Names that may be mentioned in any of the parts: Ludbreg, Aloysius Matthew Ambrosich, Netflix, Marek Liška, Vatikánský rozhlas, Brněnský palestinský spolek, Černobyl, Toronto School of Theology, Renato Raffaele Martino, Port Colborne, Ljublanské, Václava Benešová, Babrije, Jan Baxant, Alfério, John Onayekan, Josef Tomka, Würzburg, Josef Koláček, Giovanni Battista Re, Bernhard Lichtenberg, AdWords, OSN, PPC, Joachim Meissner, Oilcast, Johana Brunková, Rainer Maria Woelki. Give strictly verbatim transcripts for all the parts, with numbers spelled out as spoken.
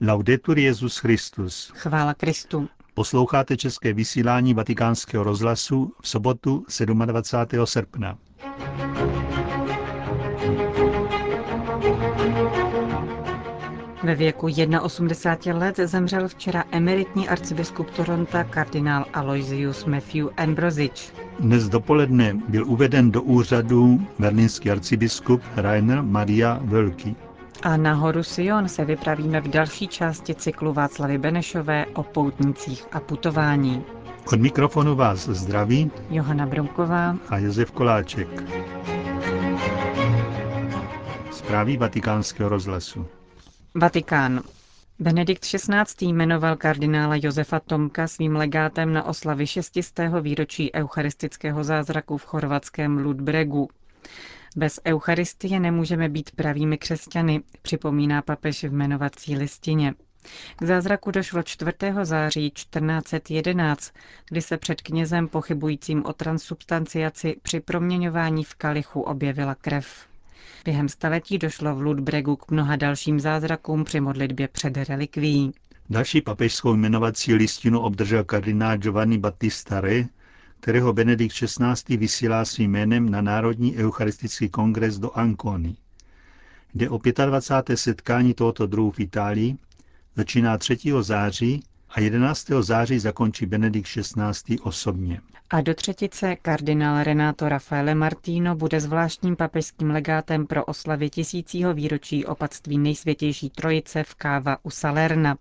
Laudetur Jesus Christus. Chvála Kristu. Posloucháte české vysílání Vatikánského rozhlasu v sobotu dvacátého sedmého srpna. Ve věku osmdesáti jedna let zemřel včera emeritní arcibiskup Toronta kardinál Aloysius Matthew Ambrosich. Dnes dopoledne byl uveden do úřadu berlínský arcibiskup Rainer Maria Woelki. A na horu Sion se vypravíme v další části cyklu Václavy Benešové o poutnicích a putování. Od mikrofonu vás zdraví Johana Brunková a Josef Koláček. Zprávy Vatikánského rozhlasu. Vatikán. Benedikt šestnáctý. jmenoval kardinála Josefa Tomka svým legátem na oslavy šestisté výročí eucharistického zázraku v chorvatském Ludbregu. Bez eucharistie nemůžeme být pravými křesťany, připomíná papež v jmenovací listině. K zázraku došlo čtvrtého září čtrnáct set jedenáct, kdy se před knězem pochybujícím o transubstanciaci při proměňování v kalichu objevila krev. Během staletí došlo v Ludbregu k mnoha dalším zázrakům při modlitbě před relikvií. Další papežskou jmenovací listinu obdržel kardinál Giovanni Battista Re, kterého Benedikt šestnáctý. vysílá svým jménem na Národní eucharistický kongres do Ancony. Jde o dvacáté páté setkání tohoto druhu v Itálii, začíná třetího září a jedenáctého září zakončí Benedikt šestnáctý. osobně. A do třetice kardinál Renato Raffaele Martino bude zvláštním papežským legátem pro oslavy tisícího výročí opatství Nejsvětější Trojice v Cáva u Salerna.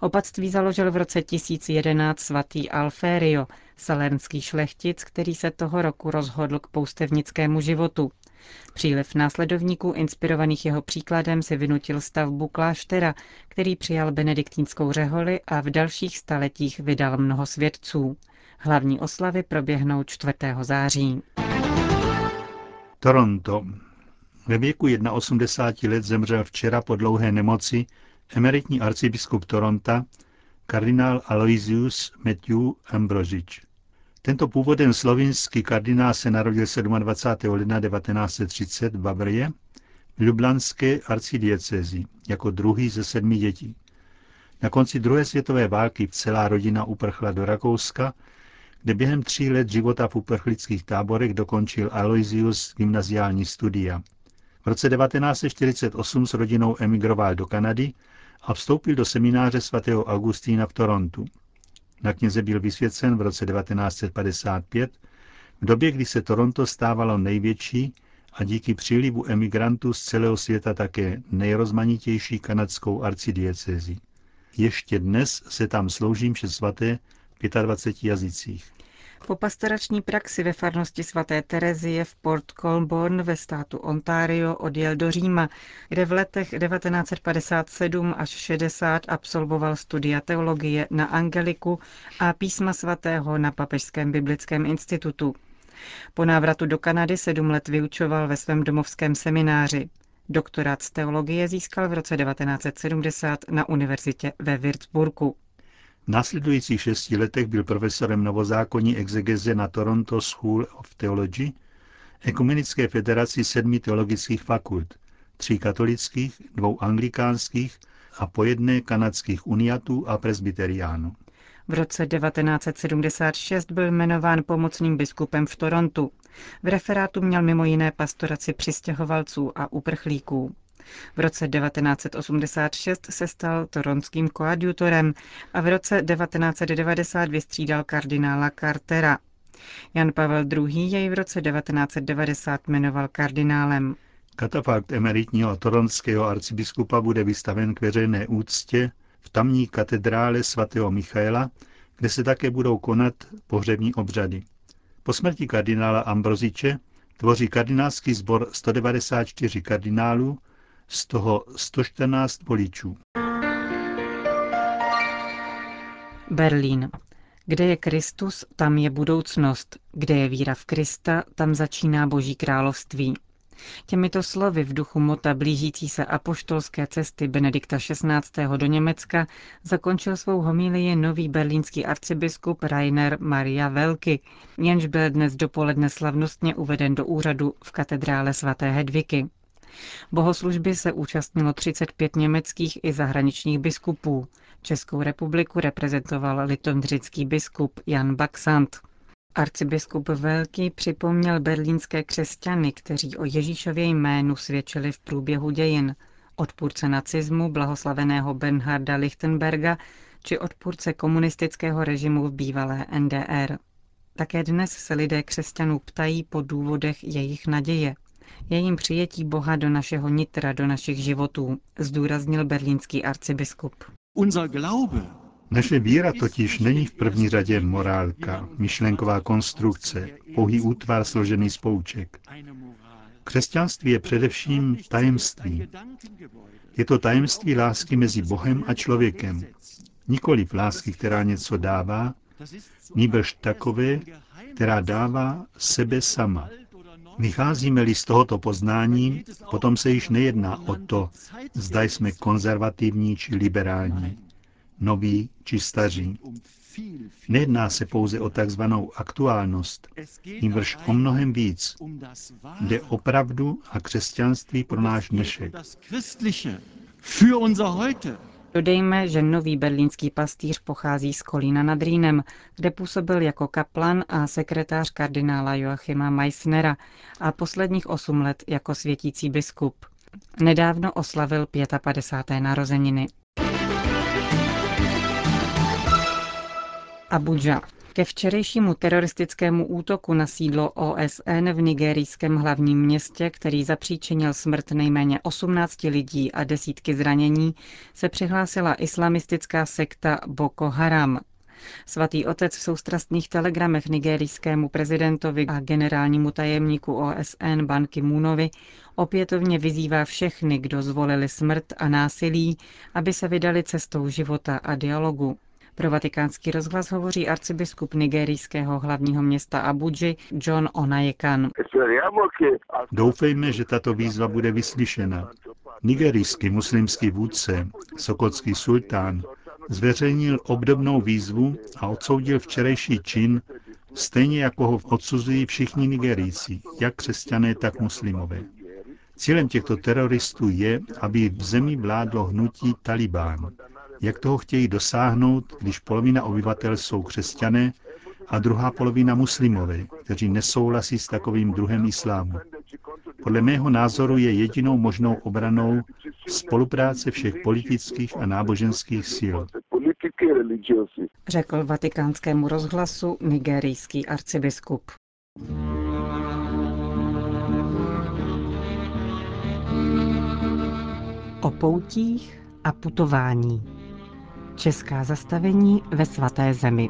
Opatství založil v roce tisíc jedenáct svatý Alfério, salernský šlechtic, který se toho roku rozhodl k poustevnickému životu. Příliv následovníků inspirovaných jeho příkladem si vynutil stavbu kláštera, který přijal benediktínskou řeholi a v dalších staletích vydal mnoho svědců. Hlavní oslavy proběhnou čtvrtého září. Toronto. Ve věku osmdesáti jedna let zemřel včera po dlouhé nemoci emeritní arcibiskup Toronta, kardinál Aloysius Matthew Ambrosich. Tento původem slovinský kardinál se narodil dvacátého sedmého ledna devatenáct set třicet v Babrije, v Ljublanské arcidiecézi, jako druhý ze sedmi dětí. Na konci druhé světové války celá rodina uprchla do Rakouska, kde během tří let života v uprchlických táborech dokončil Aloysius gymnaziální studia. V roce devatenáct set čtyřicet osm s rodinou emigroval do Kanady a vstoupil do semináře svatého Augustína v Torontu. Na kněze byl vysvěcen v roce devatenáct set padesát pět, v době, kdy se Toronto stávalo největší a díky přílivu emigrantů z celého světa také nejrozmanitější kanadskou arcidiecézi. Ještě dnes se tam slouží mše svaté v dvaceti pěti jazycích. Po pastorační praxi ve farnosti svaté Terezie v Port Colborne ve státu Ontario odjel do Říma, kde v letech devatenáct set padesát sedm až šedesát absolvoval studia teologie na Angeliku a písma svatého na Papežském biblickém institutu. Po návratu do Kanady sedm let vyučoval ve svém domovském semináři. Doktorát z teologie získal v roce devatenáct set sedmdesát na univerzitě ve Würzburgu. V následujících šesti letech byl profesorem novozákonní exegeze na Toronto School of Theology, ekumenické federaci sedmi teologických fakult, tří katolických, dvou anglikánských a po jedné kanadských uniatů a presbyteriánů. V roce devatenáct set sedmdesát šest byl jmenován pomocným biskupem v Torontu. V referátu měl mimo jiné pastoraci přistěhovalců a uprchlíků. V roce devatenáct set osmdesát šest se stal toronským koadjutorem a v roce devatenáct set devadesát vystřídal kardinála Cartera. Jan Pavel druhý. jej v roce devatenáct set devadesát jmenoval kardinálem. Katafakt emeritního toronského arcibiskupa bude vystaven k veřejné úctě v tamní katedrále svatého Michaela, kde se také budou konat pohřební obřady. Po smrti kardinála Ambrosiche tvoří kardinálský sbor sto devadesát čtyři kardinálů, z toho sto čtrnáct voličů. Berlín. Kde je Kristus, tam je budoucnost. Kde je víra v Krista, tam začíná Boží království. Těmito slovy v duchu mota blížící se apoštolské cesty Benedikta šestnáctého. do Německa zakončil svou homilii nový berlínský arcibiskup Rainer Maria Woelki, jenž byl dnes dopoledne slavnostně uveden do úřadu v katedrále svaté Hedviky. Bohoslužby se účastnilo třicet pět německých i zahraničních biskupů. Českou republiku reprezentoval litovndřický biskup Jan Baxant. Arcibiskup Woelki připomněl berlínské křesťany, kteří o Ježíšově jménu svědčili v průběhu dějin. Odpůrce nacismu blahoslaveného Bernharda Lichtenberga či odpůrce komunistického režimu v bývalé N D R. Také dnes se lidé křesťanů ptají po důvodech jejich naděje. Je jim přijetí Boha do našeho nitra, do našich životů, zdůraznil berlínský arcibiskup. Naše víra totiž není v první řadě morálka, myšlenková konstrukce, pouhý útvar složený z pouček. Křesťanství je především tajemství. Je to tajemství lásky mezi Bohem a člověkem. Nikoliv lásky, která něco dává, nýbrž takové, která dává sebe sama. Vycházíme-li z tohoto poznání, potom se již nejedná o to, zda jsme konzervativní či liberální, noví či staří. Nejedná se pouze o takzvanou aktuálnost, nýbrž o mnohem víc. Jde o pravdu a křesťanství pro náš dnešek. Dodejme, že nový berlínský pastýř pochází z Kolína nad Rýnem, kde působil jako kaplan a sekretář kardinála Joachima Meissnera a posledních osm let jako světící biskup. Nedávno oslavil padesát páté narozeniny. Abudža. Ke včerejšímu teroristickému útoku na sídlo O S N v nigerijském hlavním městě, který zapříčinil smrt nejméně osmnácti lidí a desítky zranění, se přihlásila islamistická sekta Boko Haram. Svatý otec v soustrastných telegramech nigerijskému prezidentovi a generálnímu tajemníku O S N Ban Ki-moonovi opětovně vyzývá všechny, kdo zvolili smrt a násilí, aby se vydali cestou života a dialogu. Pro vatikánský rozhlas hovoří arcibiskup nigerijského hlavního města Abudži John Onayekan. Doufejme, že tato výzva bude vyslyšena. Nigerijský muslimský vůdce, sokocký sultán, zveřejnil obdobnou výzvu a odsoudil včerejší čin, stejně jako ho odsuzují všichni Nigerijci, jak křesťané, tak muslimové. Cílem těchto teroristů je, aby v zemi vládlo hnutí Talibán. Jak toho chtějí dosáhnout, když polovina obyvatel jsou křesťané a druhá polovina muslimové, kteří nesouhlasí s takovým druhem islámu. Podle mého názoru je jedinou možnou obranou spolupráce všech politických a náboženských sil. Řekl Vatikánskému rozhlasu nigerijský arcibiskup. O poutích a putování. Česká zastavení ve svaté zemi.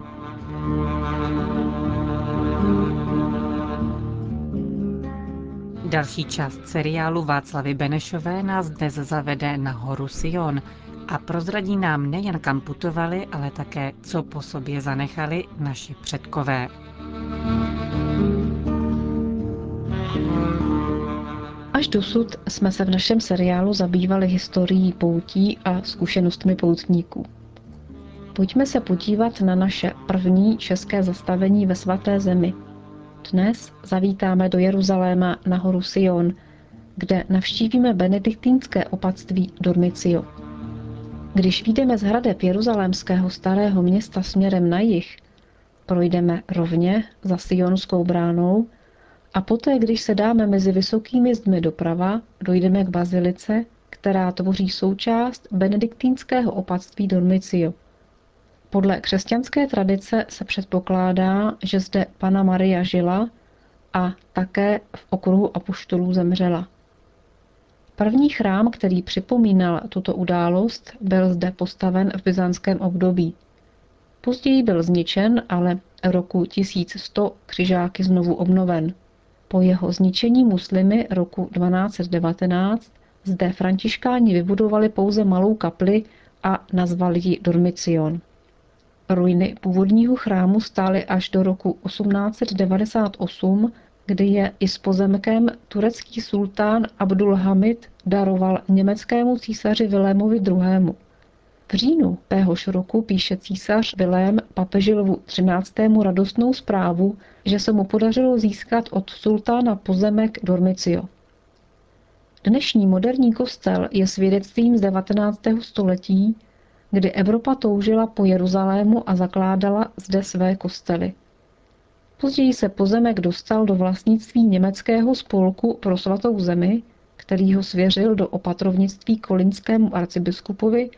Další část seriálu Václavy Benešové nás dnes zavede na horu Sion a prozradí nám nejen kam putovali, ale také co po sobě zanechali naši předkové. Až dosud jsme se v našem seriálu zabývali historií poutí a zkušenostmi poutníků. Pojďme se podívat na naše první české zastavení ve svaté zemi. Dnes zavítáme do Jeruzaléma na horu Sion, kde navštívíme benediktínské opatství Dormicio. Když vyjdeme z hradeb jeruzalémského starého města směrem na jih, projdeme rovně za Sionskou bránou, a poté, když se dáme mezi vysokými zdmi doprava, dojdeme k bazilice, která tvoří součást benediktínského opatství Dormicio. Podle křesťanské tradice se předpokládá, že zde Panna Maria žila a také v okruhu apoštolů zemřela. První chrám, který připomínal tuto událost, byl zde postaven v byzantském období. Později byl zničen, ale roku tisíc sto křižáky znovu obnoven. Po jeho zničení muslimy roku dvanáct set devatenáct zde františkáni vybudovali pouze malou kapli a nazvali ji Dormicion. Ruiny původního chrámu stály až do roku osmnáct set devadesát osm, kdy je i s pozemkem turecký sultán Abdul Hamid daroval německému císaři Vilémovi druhému. V říjnu téhož roku píše císař Vilém papeži Lvu třináctému radostnou zprávu, že se mu podařilo získat od sultána pozemek Dormicio. Dnešní moderní kostel je svědectvím z devatenáctého století, kdy Evropa toužila po Jeruzalému a zakládala zde své kostely. Později se pozemek dostal do vlastnictví německého spolku pro svatou zemi, který ho svěřil do opatrovnictví kolínskému arcibiskupovi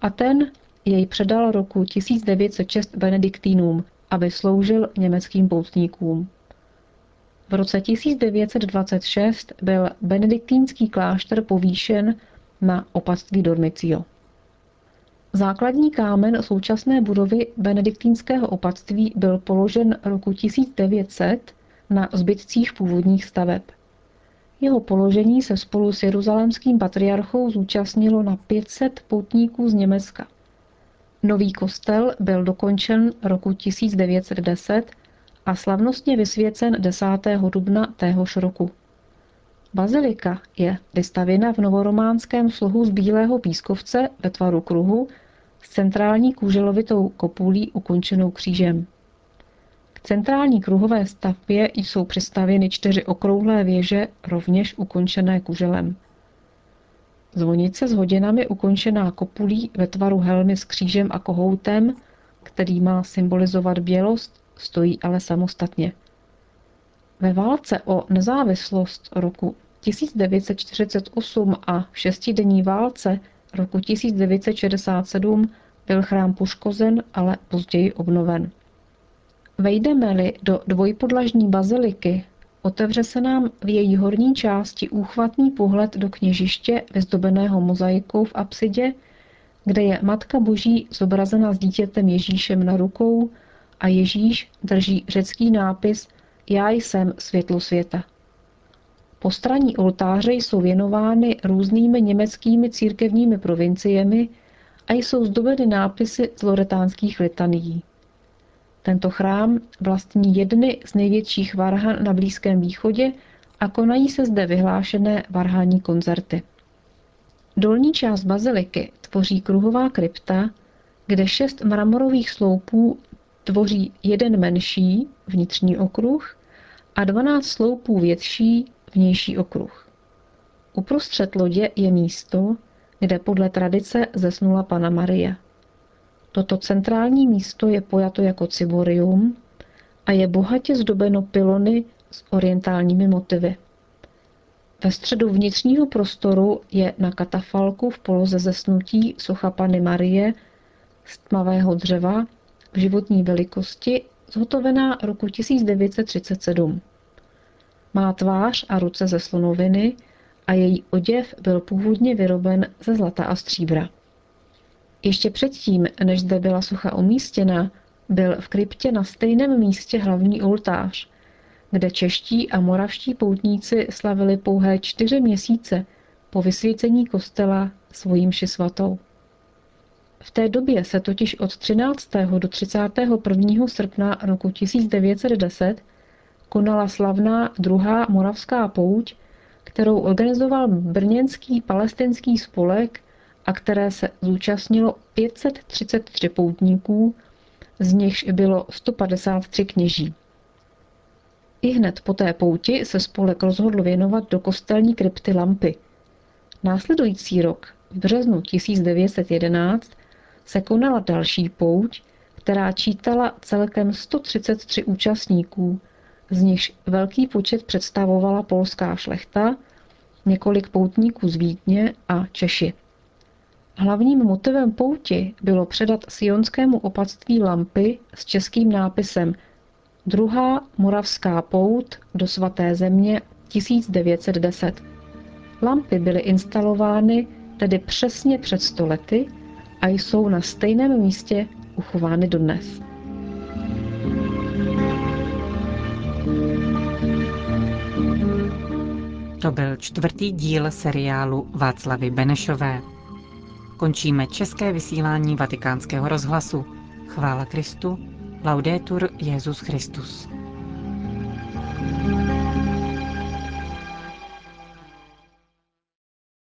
a ten jej předal roku tisíc devět set šest benediktínům, aby sloužil německým poutníkům. V roce tisíc devět set dvacet šest byl benediktínský klášter povýšen na opatství Dormicio. Základní kámen současné budovy benediktínského opatství byl položen roku tisíc devět set na zbytcích původních staveb. Jeho položení se spolu s jeruzalémským patriarchou zúčastnilo na pět set poutníků z Německa. Nový kostel byl dokončen roku tisíc devět set deset a slavnostně vysvěcen desátého dubna téhož roku. Bazilika je vystavěna v novorománském slohu z bílého pískovce ve tvaru kruhu s centrální kůželovitou kopulí ukončenou křížem. K centrální kruhové stavbě jsou přistavěny čtyři okrouhlé věže, rovněž ukončené kuželem. Zvonice s hodinami ukončená kopulí ve tvaru helmy s křížem a kohoutem, který má symbolizovat bělost, stojí ale samostatně. Ve válce o nezávislost roku tisíc devět set čtyřicet osm a šestidenní válce roku tisíc devět set šedesát sedm byl chrám poškozen, ale později obnoven. Vejdeme-li do dvojpodlažní baziliky, otevře se nám v její horní části úchvatný pohled do kněžiště vyzdobeného mozaikou v apsidě, kde je Matka Boží zobrazena s dítětem Ježíšem na rukou a Ježíš drží řecký nápis Já jsem světlo světa. Postranní oltáře jsou věnovány různými německými církevními provinciemi a jsou zdobeny nápisy z loretánských litanií. Tento chrám vlastní jedny z největších varhan na Blízkém východě a konají se zde vyhlášené varhanní koncerty. Dolní část baziliky tvoří kruhová krypta, kde šest mramorových sloupů tvoří jeden menší, vnitřní okruh, a dvanáct sloupů větší, vnější okruh. Uprostřed lodě je místo, kde podle tradice zesnula Panna Marie. Toto centrální místo je pojato jako ciborium a je bohatě zdobeno pilony s orientálními motivy. Ve středu vnitřního prostoru je na katafalku v poloze zesnutí socha Panny Marie z tmavého dřeva v životní velikosti, zhotovená roku tisíc devět set třicet sedm. Má tvář a ruce ze slonoviny a její oděv byl původně vyroben ze zlata a stříbra. Ještě předtím, než zde byla socha umístěna, byl v kryptě na stejném místě hlavní oltář, kde čeští a moravští poutníci slavili pouhé čtyři měsíce po vysvěcení kostela svojí mši svatou. V té době se totiž od třináctého do třicátého prvního srpna roku tisíc devět set deset konala slavná druhá moravská pouť, kterou organizoval Brněnský palestinský spolek a které se zúčastnilo pět set třicet tři poutníků, z nichž bylo sto padesát tři kněží. I hned po té pouti se spolek rozhodl věnovat do kostelní krypty lampy. Následující rok, v březnu tisíc devět set jedenáct, se konala další pouť, která čítala celkem sto třicet tři účastníků, z nichž velký počet představovala polská šlechta, několik poutníků z Vídně a Češi. Hlavním motivem pouti bylo předat sionskému opatství lampy s českým nápisem Druhá moravská pout do svaté země tisíc devět set deset. Lampy byly instalovány tedy přesně před sto lety a jsou na stejném místě uchovány dodnes. To byl čtvrtý díl seriálu Václavy Benešové. Končíme české vysílání Vatikánského rozhlasu. Chvála Kristu, laudetur Jesus Christus.